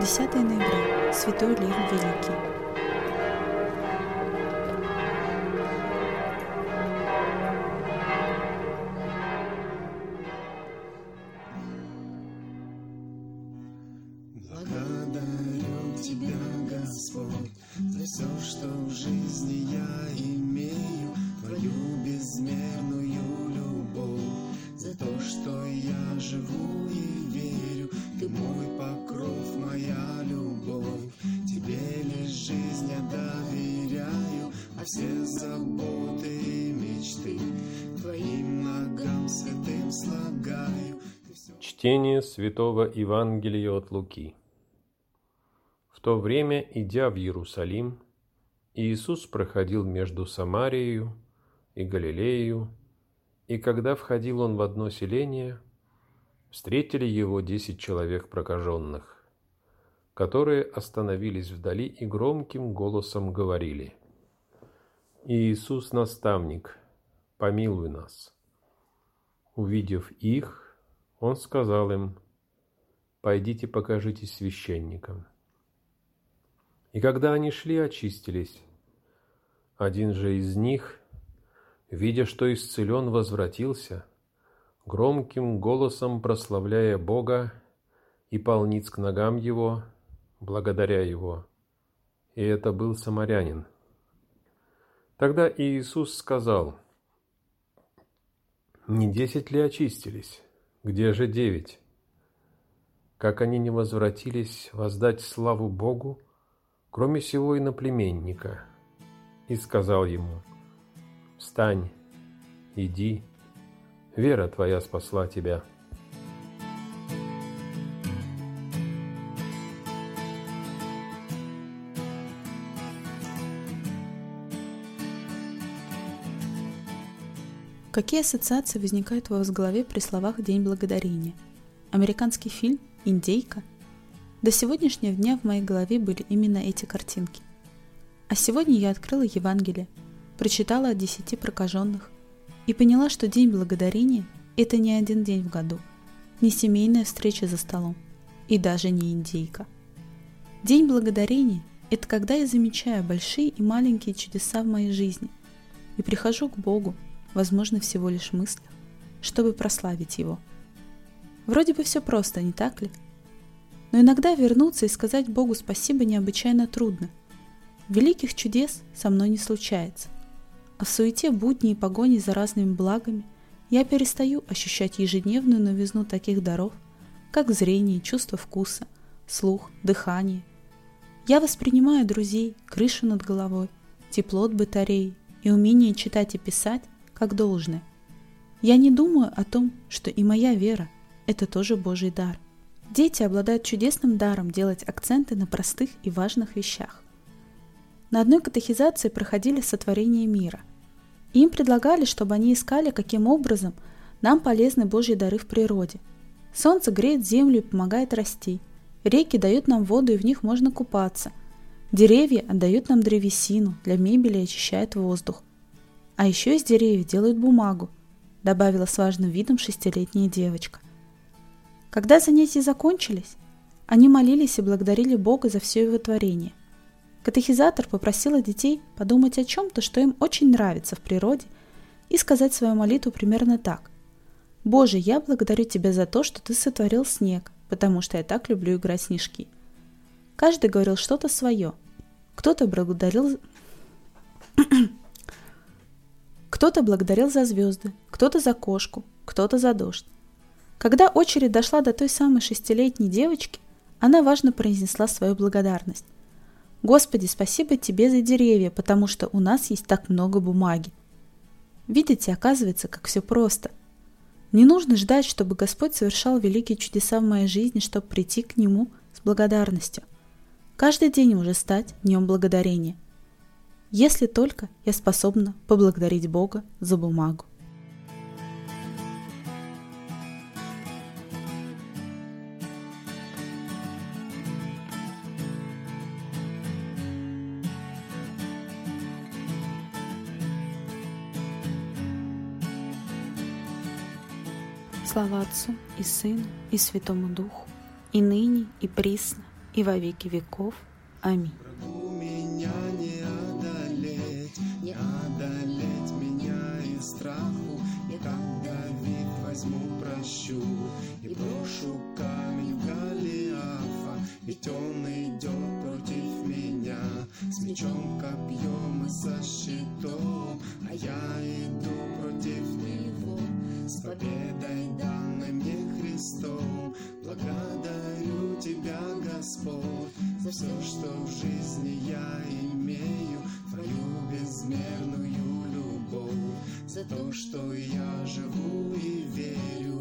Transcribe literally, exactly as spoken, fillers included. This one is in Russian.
десятого ноября. Святой Лев Великий. Благодарю Тебя, Господь, за все, что в жизни я имею, Твою безмерную любовь, за то, что я живу и верю, Ты мой покров, моя любовь. Тебе лишь жизнь я доверяю, а все заботы и мечты Твоим ногам святым слагаю. Чтение святого Евангелия от Луки. В то время, идя в Иерусалим, Иисус проходил между Самарией и Галилеей, и когда входил он в одно селение, встретили его десять человек прокаженных, которые остановились вдали и громким голосом говорили: «Иисус, наставник, помилуй нас». Увидев их, Он сказал им: «Пойдите, покажитесь священникам». И когда они шли, очистились. Один же из них, видя, что исцелен, возвратился, громким голосом прославляя Бога, и пал ниц к ногам Его, благодаря Его. И это был самарянин. Тогда Иисус сказал: «Не десять ли очистились? Где же девять? Как они не возвратились воздать славу Богу, кроме сего иноплеменника?» И сказал ему: «Встань, иди, вера твоя спасла тебя». Какие ассоциации возникают у вас в голове при словах «День благодарения»? Американский фильм? Индейка? До сегодняшнего дня в моей голове были именно эти картинки. А сегодня я открыла Евангелие, прочитала о десяти прокаженных и поняла, что День благодарения – это не один день в году, не семейная встреча за столом и даже не индейка. День благодарения – это когда я замечаю большие и маленькие чудеса в моей жизни и прихожу к Богу, возможно, всего лишь мыслях, чтобы прославить Его. Вроде бы все просто, не так ли? Но иногда вернуться и сказать Богу спасибо необычайно трудно. Великих чудес со мной не случается. А в суете будней и погони за разными благами я перестаю ощущать ежедневную новизну таких даров, как зрение, чувство вкуса, слух, дыхание. Я воспринимаю друзей, крышу над головой, тепло от батареи и умение читать и писать как должное. Я не думаю о том, что и моя вера – это тоже Божий дар. Дети обладают чудесным даром делать акценты на простых и важных вещах. На одной катехизации проходили сотворение мира. И им предлагали, чтобы они искали, каким образом нам полезны Божьи дары в природе. Солнце греет землю и помогает расти. Реки дают нам воду, и в них можно купаться. Деревья отдают нам древесину, для мебели очищают воздух. А еще из деревьев делают бумагу, добавила с важным видом шестилетняя девочка. Когда занятия закончились, они молились и благодарили Бога за все Его творение. Катехизатор попросила детей подумать о чем-то, что им очень нравится в природе, и сказать свою молитву примерно так: «Боже, я благодарю Тебя за то, что Ты сотворил снег, потому что я так люблю играть в снежки». Каждый говорил что-то свое. Кто-то благодарил... Кто-то благодарил за звезды, кто-то за кошку, кто-то за дождь. Когда очередь дошла до той самой шестилетней девочки, она важно произнесла свою благодарность. «Господи, спасибо Тебе за деревья, потому что у нас есть так много бумаги». Видите, оказывается, как все просто. Не нужно ждать, чтобы Господь совершал великие чудеса в моей жизни, чтобы прийти к Нему с благодарностью. Каждый день может стать днем благодарения, если только я способна поблагодарить Бога за бумагу. Слава Отцу и Сыну и Святому Духу, и ныне, и присно, и во веки веков. Аминь. Прощу и брошу камень Голиафа, ведь он идет против меня, с мечом, копьем и со щитом, а я иду против него, с победой данной мне Христом. Благодарю тебя, Господь, за все, что в жизни я имею, твою безмерную любовь, за то, что я живу и верю.